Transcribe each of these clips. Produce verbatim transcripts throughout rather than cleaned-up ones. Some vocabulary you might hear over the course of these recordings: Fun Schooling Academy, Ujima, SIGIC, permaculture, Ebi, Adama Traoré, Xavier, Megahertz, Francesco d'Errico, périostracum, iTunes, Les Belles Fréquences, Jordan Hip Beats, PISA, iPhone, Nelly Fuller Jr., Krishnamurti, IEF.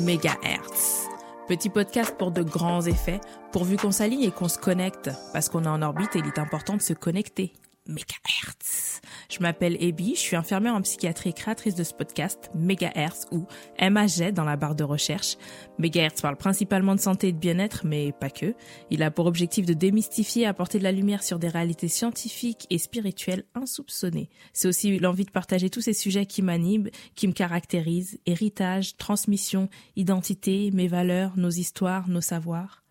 Megahertz. Petit podcast pour de grands effets, pourvu qu'on s'aligne et qu'on se connecte, parce qu'on est en orbite et il est important de se connecter. Megahertz. Je m'appelle Ebi, je suis infirmière en psychiatrie et créatrice de ce podcast Megahertz ou M H G dans la barre de recherche. Megahertz parle principalement de santé et de bien-être, mais pas que. Il a pour objectif de démystifier et apporter de la lumière sur des réalités scientifiques et spirituelles insoupçonnées. C'est aussi l'envie de partager tous ces sujets qui m'animent, qui me caractérisent, héritage, transmission, identité, mes valeurs, nos histoires, nos savoirs.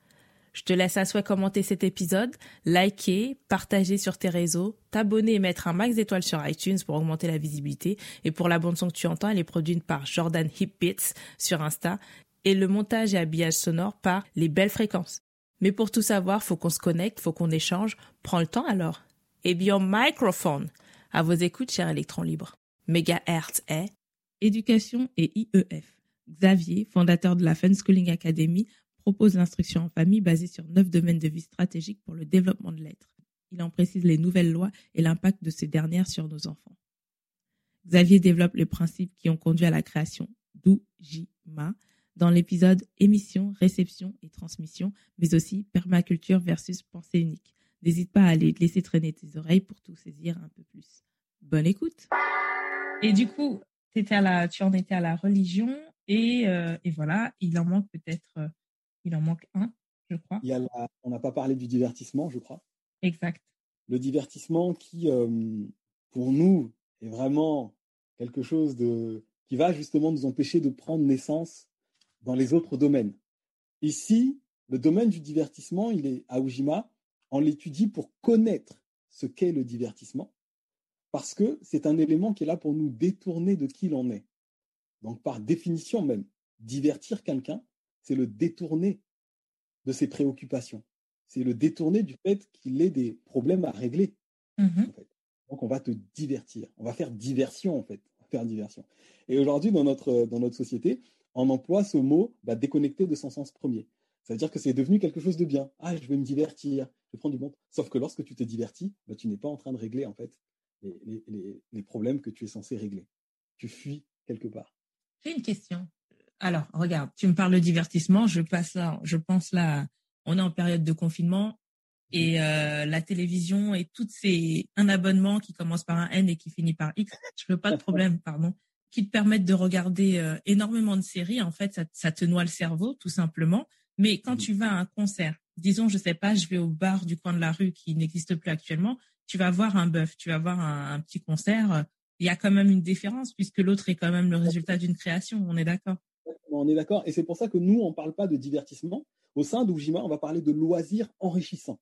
Je te laisse à souhait commenter cet épisode, liker, partager sur tes réseaux, t'abonner et mettre un max d'étoiles sur iTunes pour augmenter la visibilité. Et pour la bande-son que tu entends, elle est produite par Jordan Hip Beats sur Insta et le montage et habillage sonore par Les Belles Fréquences. Mais pour tout savoir, faut qu'on se connecte, faut qu'on échange. Prends le temps alors. Et bien, microphone. À vos écoutes, chers électrons libres. Megahertz est éducation et I E F. Xavier, fondateur de la Fun Schooling Academy, propose l'instruction en famille basée sur neuf domaines de vie stratégiques pour le développement de l'être. Il en précise les nouvelles lois et l'impact de ces dernières sur nos enfants. Xavier développe les principes qui ont conduit à la création d'Ujima dans l'épisode émission, réception et transmission, mais aussi permaculture versus pensée unique. N'hésite pas à aller laisser traîner tes oreilles pour tout saisir un peu plus. Bonne écoute. Et du coup, t'étais à la, tu en étais à la religion et, euh, et voilà, il en manque peut-être... Euh, Il en manque un, je crois. Il y a la... On n'a pas parlé du divertissement, je crois. Exact. Le divertissement qui, euh, pour nous, est vraiment quelque chose de... qui va justement nous empêcher de prendre naissance dans les autres domaines. Ici, le domaine du divertissement, il est à Ujima, on l'étudie pour connaître ce qu'est le divertissement, parce que c'est un élément qui est là pour nous détourner de qui l'on est. Donc, par définition même, divertir quelqu'un, c'est le détourner de ses préoccupations. C'est le détourner du fait qu'il ait des problèmes à régler. Mmh. En fait. Donc, on va te divertir. On va faire diversion, en fait. On va faire diversion. Et aujourd'hui, dans notre, dans notre société, on emploie ce mot bah, « déconnecter » de son sens premier. Ça veut dire que c'est devenu quelque chose de bien. « Ah, je vais me divertir. Je prends du bon. » Sauf que lorsque tu te divertis, bah, tu n'es pas en train de régler, en fait, les, les, les, les problèmes que tu es censé régler. Tu fuis quelque part. J'ai une question. Alors, regarde, tu me parles de divertissement, je passe là, je pense là, on est en période de confinement et euh, la télévision et toutes ces un abonnement qui commence par un N et qui finit par X, je veux pas de problème, pardon, qui te permettent de regarder euh, énormément de séries, en fait, ça, ça te noie le cerveau tout simplement. Mais quand tu vas à un concert, disons, je sais pas, je vais au bar du coin de la rue qui n'existe plus actuellement, tu vas voir un bœuf, tu vas voir un, un petit concert, il y a quand même une différence puisque l'autre est quand même le résultat d'une création, on est d'accord? On est d'accord. Et c'est pour ça que nous, on ne parle pas de divertissement. Au sein d'Ujima, on va parler de loisirs enrichissants.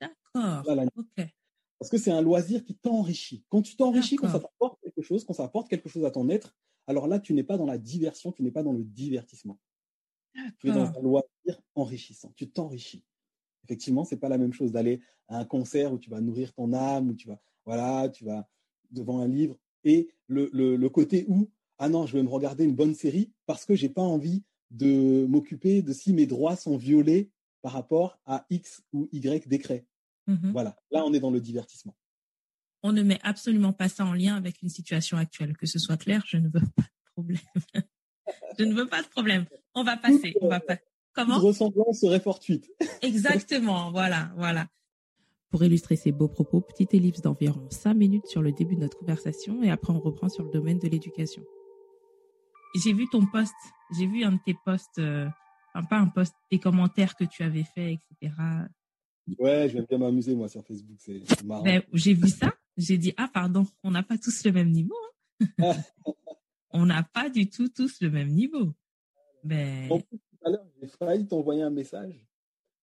D'accord. Voilà. Okay. Parce que c'est un loisir qui t'enrichit. Quand tu t'enrichis, d'accord. Quand ça t'apporte quelque chose, quand ça apporte quelque chose à ton être, alors là, tu n'es pas dans la diversion, tu n'es pas dans le divertissement. D'accord. Tu es dans un loisir enrichissant. Tu t'enrichis. Effectivement, ce n'est pas la même chose d'aller à un concert où tu vas nourrir ton âme, où tu vas, voilà, tu vas devant un livre. Et le, le, le côté où ah non, je vais me regarder une bonne série parce que je n'ai pas envie de m'occuper de si mes droits sont violés par rapport à X ou Y décret. Mmh. Voilà, là, on est dans le divertissement. On ne met absolument pas ça en lien avec une situation actuelle. Que ce soit clair, je ne veux pas de problème. je ne veux pas de problème. On va passer. Toute, on va pas... Comment ? Toute ressemblance serait fortuite. Exactement, voilà, voilà. Pour illustrer ces beaux propos, petite ellipse d'environ cinq minutes sur le début de notre conversation et après, on reprend sur le domaine de l'éducation. J'ai vu ton post, j'ai vu un de tes posts, euh, enfin pas un post, tes commentaires que tu avais fait, et cetera. Ouais, je vais bien m'amuser moi sur Facebook, c'est, c'est marrant. Ben, j'ai vu ça, j'ai dit ah pardon, on n'a pas tous le même niveau. Hein. on n'a pas du tout tous le même niveau. Ben. En plus, tout à l'heure, j'ai failli t'envoyer un message.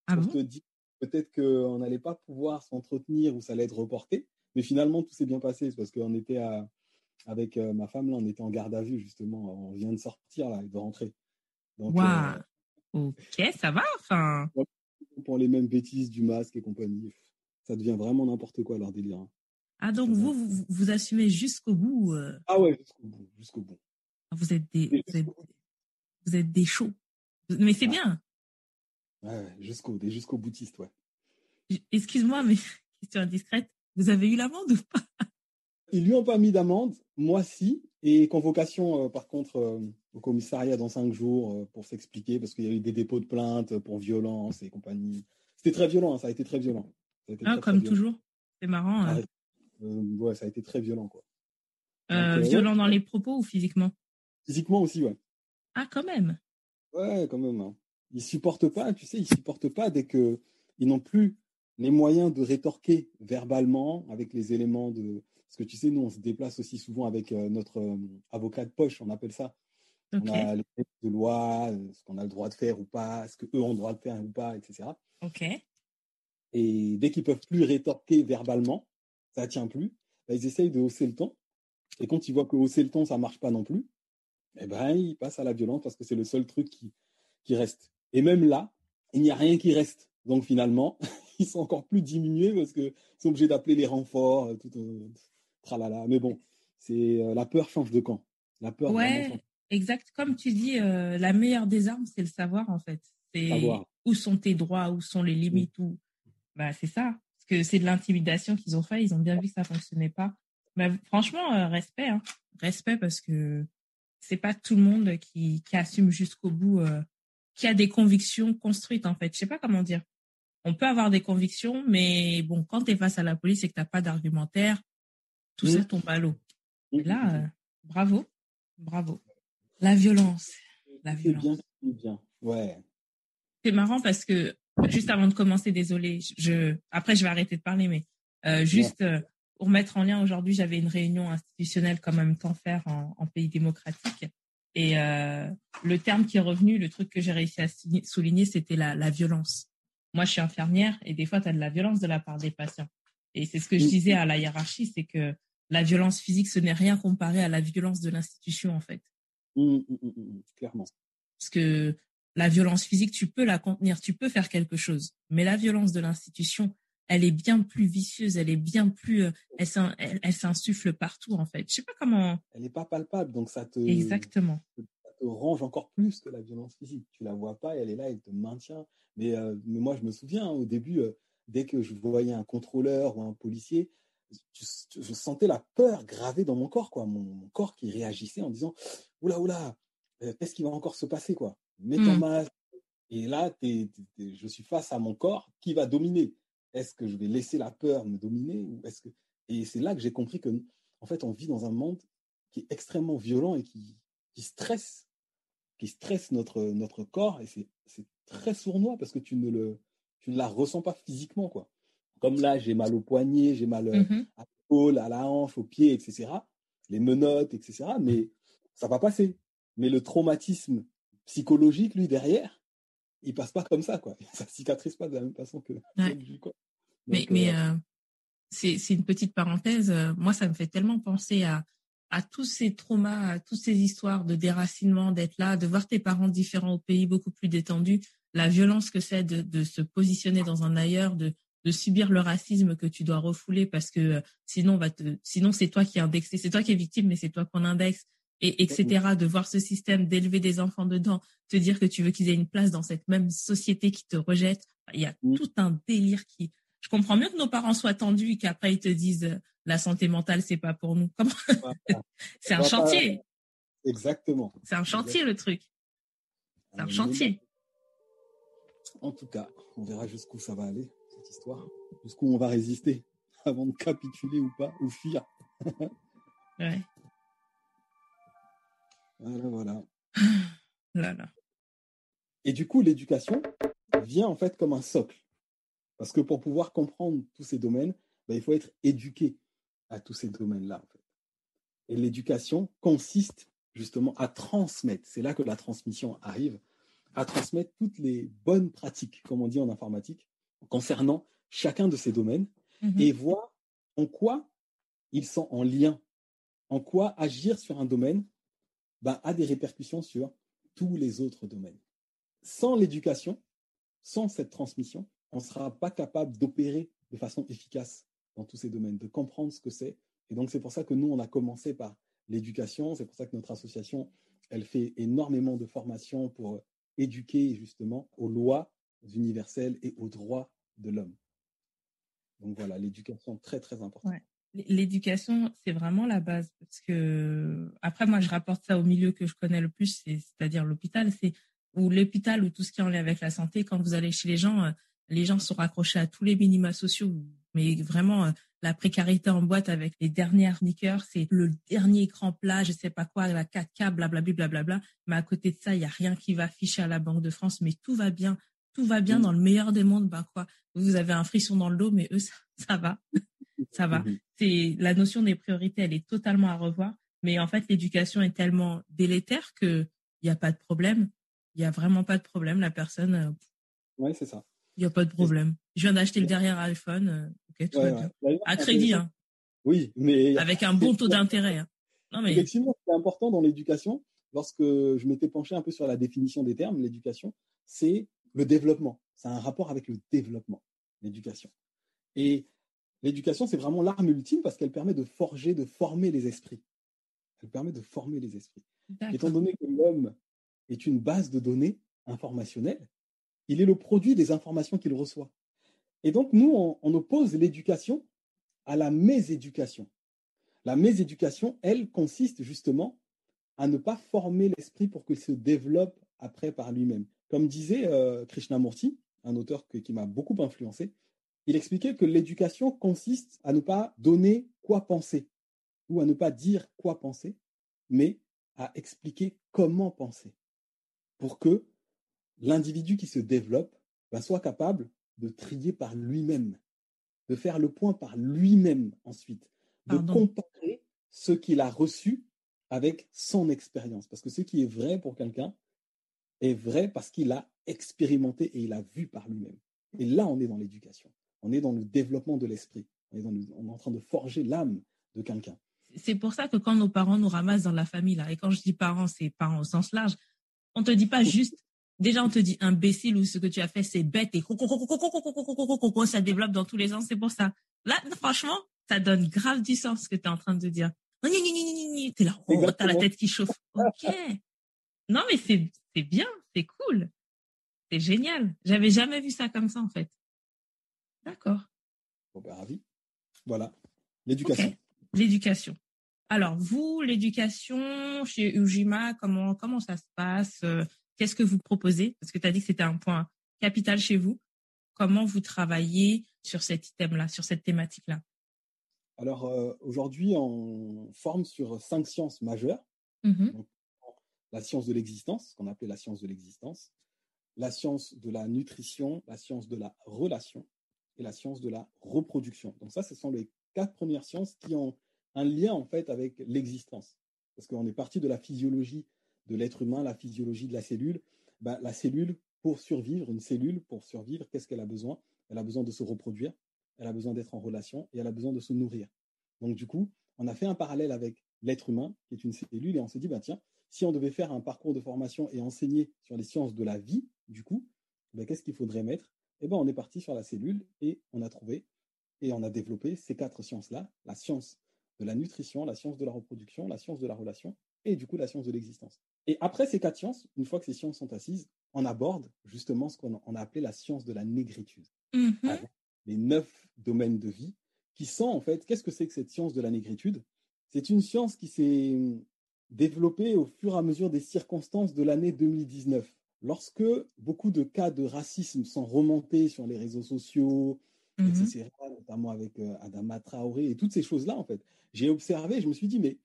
Ah pour bon te dire peut-être qu'on n'allait pas pouvoir s'entretenir ou ça allait être reporté, mais finalement tout s'est bien passé parce qu'on était à Avec euh, ma femme, là, on était en garde à vue, justement. On vient de sortir, là, de rentrer. Waouh wow. euh... Ok, ça va, enfin. Pour les mêmes bêtises du masque et compagnie, ça devient vraiment n'importe quoi, leur délire. Hein. Ah, donc vous, vous, vous assumez jusqu'au bout euh... Ah ouais, jusqu'au bout, jusqu'au bout. Vous êtes des, des vous, êtes, vous êtes des chauds. Mais c'est ah. bien. Ouais, ouais, jusqu'au, des jusqu'au boutiste, ouais. J- Excuse-moi, mais question indiscrète. Vous avez eu l'amende ou pas? Ils lui ont pas mis d'amende, moi si, et convocation euh, par contre euh, au commissariat dans cinq jours euh, pour s'expliquer parce qu'il y a eu des dépôts de plainte pour violence et compagnie. C'était très violent, hein, ça a été très violent. Ça a été ah, très, comme très violent. Toujours, c'est marrant. Hein. Ah, euh, ouais, ça a été très violent quoi. Euh, Donc, euh, violent ouais. Dans les propos ou physiquement? Physiquement aussi, ouais. Ah quand même. Ouais, quand même. Hein. Ils supportent pas, tu sais, ils supportent pas dès que ils n'ont plus les moyens de rétorquer verbalement avec les éléments de. Parce que tu sais, nous, on se déplace aussi souvent avec euh, notre euh, avocat de poche, on appelle ça. Okay. On a les textes de loi, ce qu'on a le droit de faire ou pas, ce qu'eux ont le droit de faire ou pas, et cetera. Ok. Et dès qu'ils ne peuvent plus rétorquer verbalement, ça ne tient plus, bah, ils essayent de hausser le ton. Et quand ils voient que hausser le ton, ça ne marche pas non plus, eh ben, ils passent à la violence parce que c'est le seul truc qui, qui reste. Et même là, il n'y a rien qui reste. Donc finalement, ils sont encore plus diminués parce qu'ils sont obligés d'appeler les renforts, tout. Euh, Tralala. Mais bon, c'est euh, la peur change de camp. La peur. Ouais, change. Exact. Comme tu dis, euh, la meilleure des armes, c'est le savoir en fait. C'est savoir. Où sont tes droits, où sont les limites, où. Bah c'est ça. Parce que c'est de l'intimidation qu'ils ont fait. Ils ont bien vu que ça fonctionnait pas. Mais franchement, euh, respect, hein. Respect parce que c'est pas tout le monde qui qui assume jusqu'au bout, euh, qui a des convictions construites en fait. Je sais pas comment dire. On peut avoir des convictions, mais bon, quand t'es face à la police et que t'as pas d'argumentaire. Tout mmh. ça tombe à l'eau. Et là, euh, bravo, bravo. La violence, la violence. C'est bien, c'est bien, ouais. C'est marrant parce que, juste avant de commencer, désolée, je, après je vais arrêter de parler, mais euh, juste ouais. euh, pour mettre en lien, aujourd'hui, j'avais une réunion institutionnelle qu'en même temps faire en, en pays démocratique. Et euh, le terme qui est revenu, le truc que j'ai réussi à souligner, c'était la, la violence. Moi, je suis infirmière et des fois, tu as de la violence de la part des patients. Et c'est ce que je disais à la hiérarchie, c'est que la violence physique, ce n'est rien comparé à la violence de l'institution, en fait. Mmh, mmh, mmh, clairement. Parce que la violence physique, tu peux la contenir, tu peux faire quelque chose. Mais la violence de l'institution, elle est bien plus vicieuse, elle est bien plus... Elle, elle, elle s'insuffle partout, en fait. Je ne sais pas comment... Elle n'est pas palpable, donc ça te... Exactement. Ça te range encore plus que la violence physique. Tu ne la vois pas, elle est là, elle te maintient. Mais, euh, mais moi, je me souviens, hein, au début... Euh, Dès que je voyais un contrôleur ou un policier, je, je sentais la peur gravée dans mon corps, quoi. Mon, mon corps qui réagissait en disant « Oula, oula, qu'est-ce qui va encore se passer, quoi ? Mets ton masque. » Et là, t'es, t'es, t'es, je suis face à mon corps qui va dominer. Est-ce que je vais laisser la peur me dominer ou est-ce que... Et c'est là que j'ai compris que, en fait, on vit dans un monde qui est extrêmement violent et qui, qui stresse, qui stresse notre, notre corps. Et c'est, c'est très sournois parce que tu ne le... Tu ne la ressens pas physiquement, quoi. Comme là, j'ai mal au poignet, j'ai mal mm-hmm. à l'épaule, à la hanche, aux pieds, et cetera. Les menottes, et cetera. Mais ça va passer. Mais le traumatisme psychologique, lui, derrière, il passe pas comme ça, quoi. Ça cicatrise pas de la même façon que. Ouais. Donc, mais euh... mais euh, c'est c'est une petite parenthèse. Moi, ça me fait tellement penser à à tous ces traumas, à toutes ces histoires de déracinement, d'être là, de voir tes parents différents au pays, beaucoup plus détendus. La violence que c'est de, de se positionner dans un ailleurs, de, de subir le racisme que tu dois refouler parce que sinon, on va te, sinon c'est toi qui est indexé, c'est toi qui es victime, mais c'est toi qu'on indexe, et, etc. De voir ce système, d'élever des enfants dedans, te dire que tu veux qu'ils aient une place dans cette même société qui te rejette. Il y a tout un délire qui... Je comprends mieux que nos parents soient tendus et qu'après ils te disent « la santé mentale, c'est pas pour nous ». C'est un chantier. Exactement. C'est un chantier, le truc. C'est un chantier. En tout cas, on verra jusqu'où ça va aller, cette histoire. Jusqu'où on va résister avant de capituler ou pas, ou fuir. Ouais. Voilà, voilà. Là, là. Et du coup, l'éducation vient en fait comme un socle. Parce que pour pouvoir comprendre tous ces domaines, ben, il faut être éduqué à tous ces domaines-là. En fait. Et l'éducation consiste justement à transmettre. C'est là que la transmission arrive. À transmettre toutes les bonnes pratiques, comme on dit en informatique, concernant chacun de ces domaines, mmh. et voir en quoi ils sont en lien, en quoi agir sur un domaine bah, a des répercussions sur tous les autres domaines. Sans l'éducation, sans cette transmission, on ne sera pas capable d'opérer de façon efficace dans tous ces domaines, de comprendre ce que c'est. Et donc, c'est pour ça que nous, on a commencé par l'éducation, c'est pour ça que notre association, elle fait énormément de formations pour éduquer justement aux lois universelles et aux droits de l'homme. Donc voilà, l'éducation très très importante. Ouais. L'éducation, c'est vraiment la base, parce que après moi je rapporte ça au milieu que je connais le plus, c'est, c'est-à-dire l'hôpital, c'est ou l'hôpital ou tout ce qui est en lien avec la santé. Quand vous allez chez les gens, les gens sont raccrochés à tous les minima sociaux, mais vraiment la précarité en boîte avec les dernières sneakers, c'est le dernier écran plat, je sais pas quoi, la quatre K, blablabla, blablabla. Mais à côté de ça, il y a rien qui va afficher à la Banque de France, mais tout va bien, tout va bien dans le meilleur des mondes, ben quoi. Vous avez un frisson dans le dos, mais eux ça, ça va. Ça va. C'est, la notion des priorités, elle est totalement à revoir. Mais en fait, l'éducation est tellement délétère qu'il n'y a pas de problème. Il n'y a vraiment pas de problème. La personne. Euh, oui, c'est ça. Il n'y a pas de problème. Je viens d'acheter le dernier iPhone. Euh, ok, tout ouais, va bien. Ouais. À crédit. Hein. Oui, mais. Avec un bon taux d'intérêt. Hein. Non, mais... Effectivement, c'est important dans l'éducation. Lorsque je m'étais penché un peu sur la définition des termes, l'éducation, c'est le développement. Ça a un rapport avec le développement, l'éducation. Et. L'éducation, c'est vraiment l'arme ultime parce qu'elle permet de forger, de former les esprits. Elle permet de former les esprits. D'accord. Étant donné que l'homme est une base de données informationnelle, il est le produit des informations qu'il reçoit. Et donc, nous, on, on oppose l'éducation à la méséducation. La méséducation, elle, consiste justement à ne pas former l'esprit pour qu'il se développe après par lui-même. Comme disait euh, Krishnamurti, un auteur que, qui m'a beaucoup influencé, il expliquait que l'éducation consiste à ne pas donner quoi penser ou à ne pas dire quoi penser, mais à expliquer comment penser pour que l'individu qui se développe ben, soit capable de trier par lui-même, de faire le point par lui-même ensuite, de Pardon. comparer ce qu'il a reçu avec son expérience. Parce que ce qui est vrai pour quelqu'un est vrai parce qu'il a expérimenté et il a vu par lui-même. Et là, on est dans l'éducation. On est dans le développement de l'esprit. On est, dans le, on est en train de forger l'âme de quelqu'un. C'est pour ça que quand nos parents nous ramassent dans la famille, là, et quand je dis parents, c'est parents au sens large, on ne te dit pas juste, déjà on te dit imbécile ou ce que tu as fait, c'est bête et ça développe dans tous les sens, c'est pour ça. Là, franchement, ça donne grave du sens ce que tu es en train de dire. T'es là, oh, t'as la tête qui chauffe. Ok. Non, mais c'est, c'est bien, c'est cool. C'est génial. J'avais jamais vu ça comme ça, en fait. D'accord. Bon, ben, ravi. Voilà. L'éducation. Okay. L'éducation. Alors, vous, l'éducation chez Ujima, comment, comment ça se passe? Qu'est-ce que vous proposez? Parce que tu as dit que c'était un point capital chez vous. Comment vous travaillez sur cet item-là, sur cette thématique-là? Alors, euh, aujourd'hui, on forme sur cinq sciences majeures. Mm-hmm. Donc, la science de l'existence, ce qu'on appelait la science de l'existence, la science de la nutrition, la science de la relation, et la science de la reproduction. Donc ça, ce sont les quatre premières sciences qui ont un lien en fait avec l'existence. Parce qu'on est parti de la physiologie de l'être humain, la physiologie de la cellule. Ben, la cellule, pour survivre, une cellule, pour survivre, qu'est-ce qu'elle a besoin? Elle a besoin de se reproduire, elle a besoin d'être en relation et elle a besoin de se nourrir. Donc du coup, on a fait un parallèle avec l'être humain, qui est une cellule, et on s'est dit, ben, tiens, si on devait faire un parcours de formation et enseigner sur les sciences de la vie, du coup, ben, qu'est-ce qu'il faudrait mettre? Eh ben, on est parti sur la cellule et on a trouvé et on a développé ces quatre sciences-là, la science de la nutrition, la science de la reproduction, la science de la relation et du coup la science de l'existence. Et après ces quatre sciences, une fois que ces sciences sont assises, on aborde justement ce qu'on a appelé la science de la négritude. Mm-hmm. Avec les neuf domaines de vie qui sont en fait, qu'est-ce que c'est que cette science de la négritude? C'est une science qui s'est développée au fur et à mesure des circonstances de l'année deux mille dix-neuf. Lorsque beaucoup de cas de racisme sont remontés sur les réseaux sociaux, mmh. et cetera, notamment avec euh, Adama Traoré et toutes ces choses-là, en fait, j'ai observé, je me suis dit, mais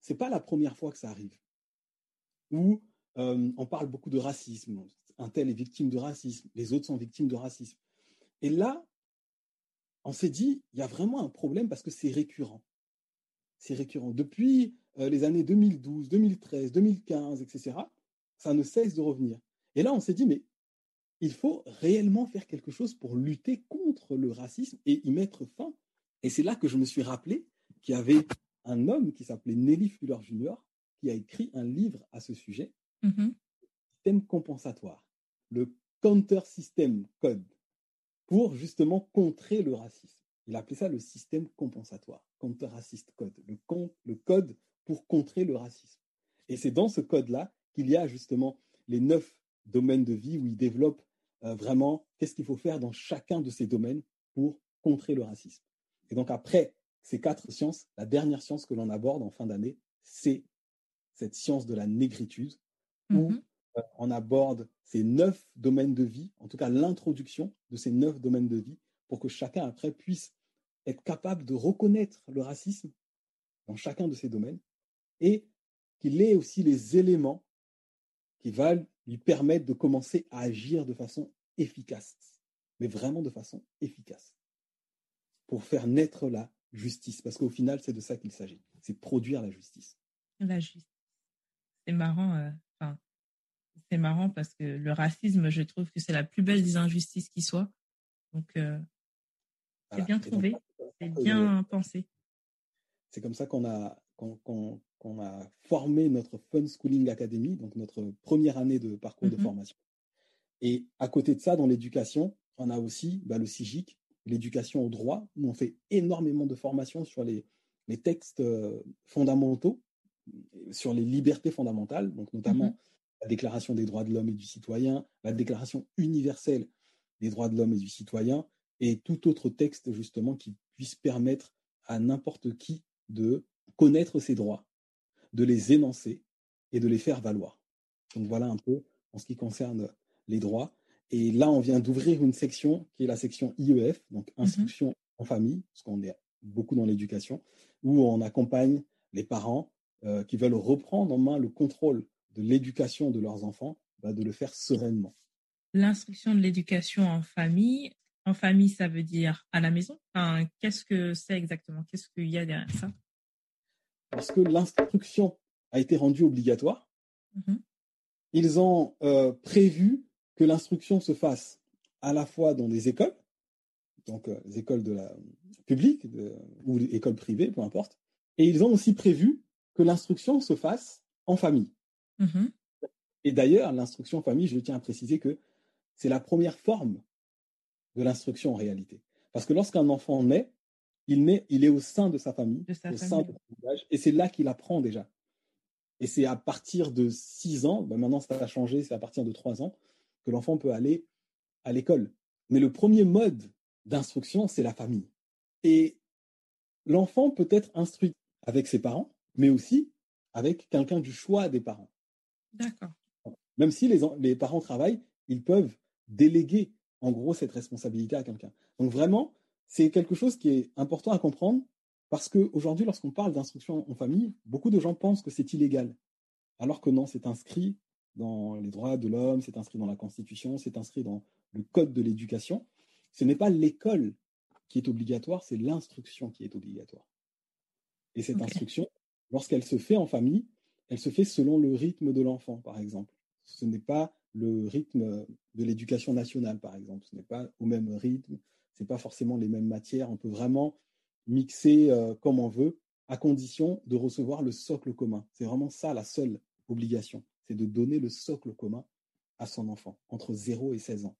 ce n'est pas la première fois que ça arrive. Où euh, on parle beaucoup de racisme, un tel est victime de racisme, les autres sont victimes de racisme. Et là, on s'est dit, il y a vraiment un problème parce que c'est récurrent. C'est récurrent. Depuis euh, les années deux mille douze, deux mille treize, deux mille quinze, et cetera, ça ne cesse de revenir. Et là, on s'est dit, mais il faut réellement faire quelque chose pour lutter contre le racisme et y mettre fin. Et c'est là que je me suis rappelé qu'il y avait un homme qui s'appelait Nelly Fuller junior qui a écrit un livre à ce sujet, mm-hmm. système compensatoire, le counter-system code, pour justement contrer le racisme. Il appelait ça le système compensatoire, counter-racist code, le, con- le code pour contrer le racisme. Et c'est dans ce code-là qu'il y a justement les neuf domaines de vie où il développe euh, vraiment qu'est-ce qu'il faut faire dans chacun de ces domaines pour contrer le racisme. Et donc après ces quatre sciences, la dernière science que l'on aborde en fin d'année, c'est cette science de la négritude, mm-hmm. où euh, on aborde ces neuf domaines de vie, en tout cas l'introduction de ces neuf domaines de vie, pour que chacun après puisse être capable de reconnaître le racisme dans chacun de ces domaines, et qu'il ait aussi les éléments qui va lui permettre de commencer à agir de façon efficace, mais vraiment de façon efficace, pour faire naître la justice. Parce qu'au final, c'est de ça qu'il s'agit, c'est produire la justice. La justice. C'est marrant, euh, enfin, c'est marrant parce que le racisme, je trouve que c'est la plus belle des injustices qui soit. Donc, euh, voilà. C'est bien trouvé, donc, c'est bien euh, pensé. C'est comme ça qu'on a... Qu'on, qu'on, qu'on a formé notre Fun Schooling Academy, donc notre première année de parcours mm-hmm. de formation. Et à côté de ça, dans l'éducation, on a aussi bah, le SIGIC, l'éducation au droit, où on fait énormément de formations sur les, les textes fondamentaux, sur les libertés fondamentales, donc notamment mm-hmm. la Déclaration des droits de l'homme et du citoyen, la Déclaration universelle des droits de l'homme et du citoyen, et tout autre texte justement qui puisse permettre à n'importe qui de connaître ses droits, de les énoncer et de les faire valoir. Donc voilà un peu en ce qui concerne les droits. Et là, on vient d'ouvrir une section qui est la section I E F, donc instruction mm-hmm. en famille, parce qu'on est beaucoup dans l'éducation, où on accompagne les parents euh, qui veulent reprendre en main le contrôle de l'éducation de leurs enfants, bah, de le faire sereinement. L'instruction de l'éducation en famille, en famille, ça veut dire à la maison. Enfin, qu'est-ce que c'est exactement? Qu'est-ce qu'il y a derrière ça? Parce que l'instruction a été rendue obligatoire, mmh. ils ont euh, prévu que l'instruction se fasse à la fois dans des écoles, donc euh, les écoles de la, publiques de, ou les écoles privées, peu importe, et ils ont aussi prévu que l'instruction se fasse en famille. Mmh. Et d'ailleurs, l'instruction en famille, je tiens à préciser que c'est la première forme de l'instruction en réalité. Parce que lorsqu'un enfant naît, Il, naît, il est au sein de sa famille, de sa au famille. sein de son village, et c'est là qu'il apprend déjà. Et c'est à partir de six ans, ben maintenant ça a changé, c'est à partir de trois ans, que l'enfant peut aller à l'école. Mais le premier mode d'instruction, c'est la famille. Et l'enfant peut être instruit avec ses parents, mais aussi avec quelqu'un du choix des parents. D'accord. Même si les, les parents travaillent, ils peuvent déléguer, en gros, cette responsabilité à quelqu'un. Donc vraiment, c'est quelque chose qui est important à comprendre parce qu'aujourd'hui, lorsqu'on parle d'instruction en famille, beaucoup de gens pensent que c'est illégal. Alors que non, c'est inscrit dans les droits de l'homme, c'est inscrit dans la Constitution, c'est inscrit dans le Code de l'éducation. Ce n'est pas l'école qui est obligatoire, c'est l'instruction qui est obligatoire. Et cette okay. instruction, lorsqu'elle se fait en famille, elle se fait selon le rythme de l'enfant, par exemple. Ce n'est pas le rythme de l'éducation nationale, par exemple. Ce n'est pas au même rythme. Ce n'est pas forcément les mêmes matières. On peut vraiment mixer euh, comme on veut, à condition de recevoir le socle commun. C'est vraiment ça la seule obligation, c'est de donner le socle commun à son enfant, entre zéro et seize ans.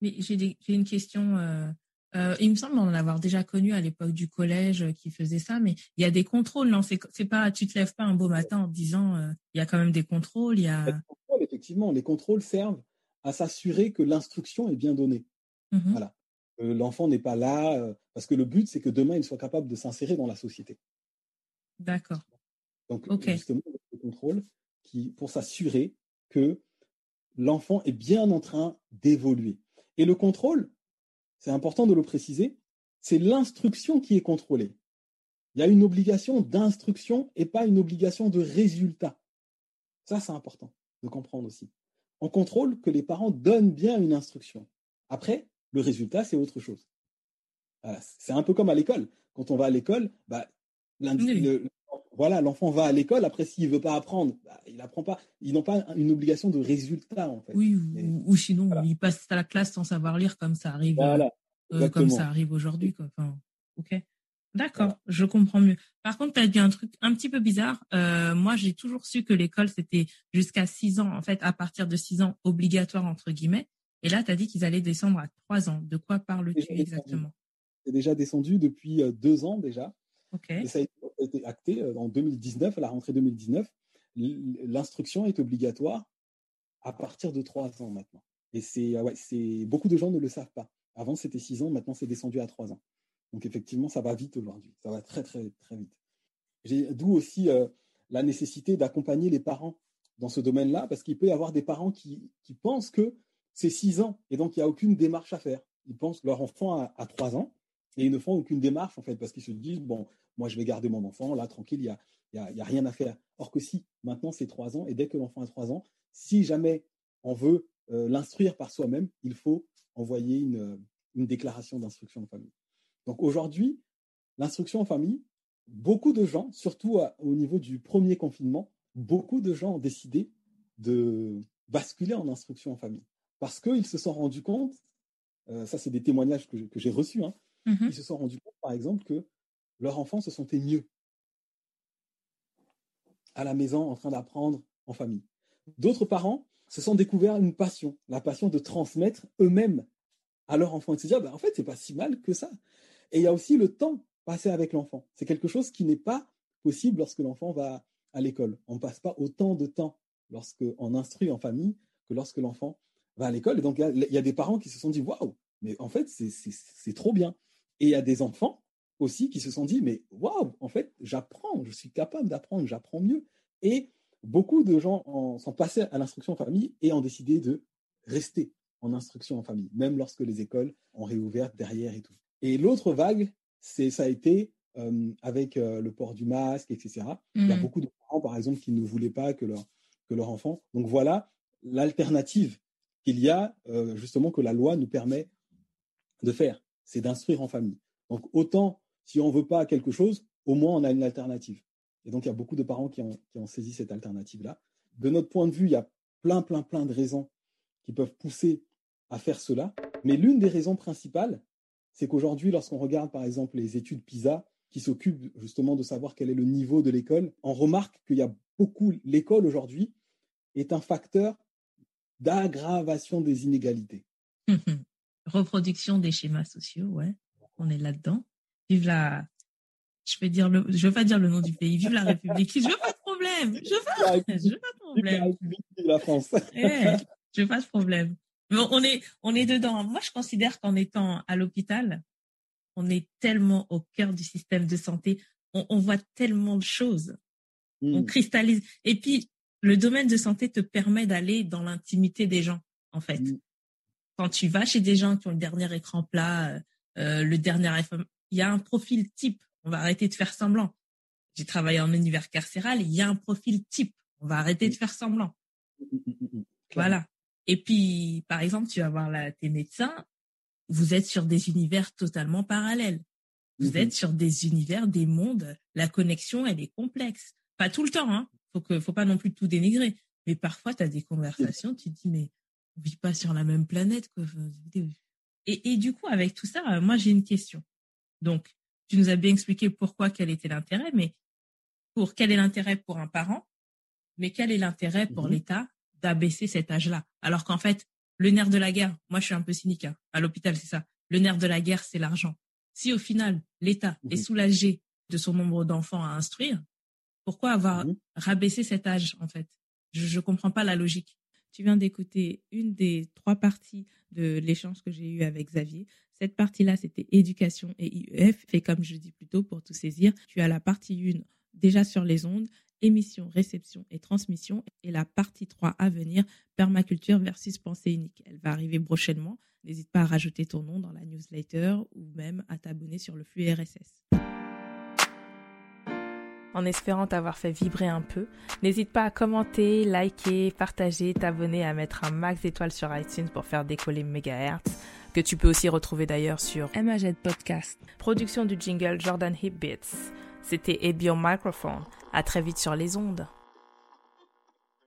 Mais j'ai, des, j'ai une question. Euh, euh, il me semble en avoir déjà connu à l'époque du collège euh, qui faisait ça, mais il y a des contrôles. Non, c'est, c'est pas, tu ne te lèves pas un beau matin en te disant euh, il y a quand même des contrôles. Il y a... Les contrôles, effectivement, les contrôles servent à s'assurer que l'instruction est bien donnée. Mm-hmm. Voilà. L'enfant n'est pas là, parce que le but, c'est que demain, il soit capable de s'insérer dans la société. D'accord. Donc, okay. justement, le contrôle qui, pour s'assurer que l'enfant est bien en train d'évoluer. Et le contrôle, c'est important de le préciser, c'est l'instruction qui est contrôlée. Il y a une obligation d'instruction et pas une obligation de résultat. Ça, c'est important de comprendre aussi. On contrôle que les parents donnent bien une instruction. Après, le résultat, c'est autre chose. Voilà. C'est un peu comme à l'école. Quand on va à l'école, bah, oui. le, voilà, l'enfant va à l'école. Après, s'il ne veut pas apprendre, bah, il n'apprend pas. Ils n'ont pas une obligation de résultat, en fait. Oui, ou, Et, ou sinon, voilà. ils passent à la classe sans savoir lire, comme ça arrive, voilà. euh, comme ça arrive aujourd'hui. Quoi. Enfin, okay. D'accord, voilà. Je comprends mieux. Par contre, tu as dit un truc un petit peu bizarre. Euh, moi, j'ai toujours su que l'école, c'était jusqu'à six ans, en fait, à partir de six ans, obligatoire, entre guillemets. Et là, tu as dit qu'ils allaient descendre à trois ans. De quoi parles-tu c'est exactement? C'est déjà descendu depuis deux ans déjà. Okay. Et ça a été acté en deux mille dix-neuf, à la rentrée deux mille dix-neuf. L'instruction est obligatoire à partir de trois ans maintenant. Et c'est, ouais, c'est, beaucoup de gens ne le savent pas. Avant, c'était six ans, maintenant, c'est descendu à trois ans. Donc, effectivement, ça va vite aujourd'hui. Ça va très, très, très vite. J'ai, d'où aussi euh, la nécessité d'accompagner les parents dans ce domaine-là, parce qu'il peut y avoir des parents qui, qui pensent que c'est six ans et donc il n'y a aucune démarche à faire. Ils pensent que leur enfant a, a trois ans et ils ne font aucune démarche, en fait, parce qu'ils se disent, bon, moi, je vais garder mon enfant, là, tranquille, il n'y a, y a, y a rien à faire. Or que si, maintenant, c'est trois ans et dès que l'enfant a trois ans, si jamais on veut euh, l'instruire par soi-même, il faut envoyer une, une déclaration d'instruction en famille. Donc aujourd'hui, l'instruction en famille, beaucoup de gens, surtout à, au niveau du premier confinement, beaucoup de gens ont décidé de basculer en instruction en famille parce qu'ils se sont rendus compte, euh, ça c'est des témoignages que, je, que j'ai reçus, hein, mm-hmm. Ils se sont rendus compte par exemple que leur enfant se sentait mieux à la maison en train d'apprendre en famille. D'autres parents se sont découverts une passion, la passion de transmettre eux-mêmes à leur enfant et de se dire, bah, en fait, c'est pas si mal que ça. Et il y a aussi le temps passé avec l'enfant. C'est quelque chose qui n'est pas possible lorsque l'enfant va à l'école. On ne passe pas autant de temps lorsqu'on instruit en famille que lorsque l'enfant va à l'école. Et donc, il y, y a des parents qui se sont dit, waouh, mais en fait, c'est, c'est, c'est trop bien. Et il y a des enfants aussi qui se sont dit, mais waouh, en fait, j'apprends, je suis capable d'apprendre, j'apprends mieux. Et beaucoup de gens en, sont passés à l'instruction en famille et ont décidé de rester en instruction en famille, même lorsque les écoles ont réouvert derrière et tout. Et l'autre vague, c'est, ça a été euh, avec euh, le port du masque, et cetera. Mmh. Il y a beaucoup de parents, par exemple, qui ne voulaient pas que leur, que leur enfant... Donc voilà l'alternative qu'il y a, euh, justement, que la loi nous permet de faire. C'est d'instruire en famille. Donc autant, si on ne veut pas quelque chose, au moins on a une alternative. Et donc, il y a beaucoup de parents qui ont, qui ont saisi cette alternative-là. De notre point de vue, il y a plein, plein, plein de raisons qui peuvent pousser à faire cela. Mais l'une des raisons principales, c'est qu'aujourd'hui, lorsqu'on regarde, par exemple, les études PISA, qui s'occupent justement de savoir quel est le niveau de l'école, on remarque qu'il y a beaucoup... L'école, aujourd'hui, est un facteur d'aggravation des inégalités. Reproduction des schémas sociaux, ouais. On est là-dedans. Vive la... Je vais dire le, je veux pas dire le nom du pays. Vive la République. Je veux pas de problème. Je veux, je veux pas de problème. La République de la France. Hey, je veux pas de problème. Bon, on est, on est dedans. Moi, je considère qu'en étant à l'hôpital, on est tellement au cœur du système de santé. On, on voit tellement de choses. Mmh. On cristallise. Et puis, le domaine de santé te permet d'aller dans l'intimité des gens, en fait. Mmh. Quand tu vas chez des gens qui ont le dernier écran plat, euh, le dernier iPhone, il y a un profil type. On va arrêter de faire semblant. J'ai travaillé en univers carcéral, il y a un profil type. On va arrêter de faire semblant. Voilà. Et puis, par exemple, tu vas voir là, tes médecins, vous êtes sur des univers totalement parallèles. Vous mm-hmm. êtes sur des univers, des mondes. La connexion, elle est complexe. Pas tout le temps, hein. Faut que, faut pas non plus tout dénigrer. Mais parfois, tu as des conversations, tu te dis, mais on vit pas sur la même planète, quoi. Et, et du coup, avec tout ça, moi, j'ai une question. Donc, tu nous as bien expliqué pourquoi, quel était l'intérêt, mais pour quel est l'intérêt pour un parent, mais quel est l'intérêt pour mmh. l'État d'abaisser cet âge-là? Alors qu'en fait, le nerf de la guerre, moi je suis un peu cynique, hein, à l'hôpital c'est ça, le nerf de la guerre c'est l'argent. Si au final, l'État mmh. est soulagé de son nombre d'enfants à instruire, pourquoi avoir mmh. rabaissé cet âge en fait? Je ne comprends pas la logique. Tu viens d'écouter une des trois parties de l'échange que j'ai eu avec Xavier. Cette partie-là, c'était éducation et I E F. Et comme je dis plus tôt, pour tout saisir, tu as la partie un déjà sur les ondes, émission, réception et transmission. Et la partie trois à venir, permaculture versus pensée unique. Elle va arriver prochainement. N'hésite pas à rajouter ton nom dans la newsletter ou même à t'abonner sur le flux R S S. En espérant t'avoir fait vibrer un peu, n'hésite pas à commenter, liker, partager, t'abonner, à mettre un max d'étoiles sur iTunes pour faire décoller Megahertz, que tu peux aussi retrouver d'ailleurs sur M H Z Podcast. Production du jingle Jordan Hip Beats. C'était Ebi au microphone. À très vite sur les ondes.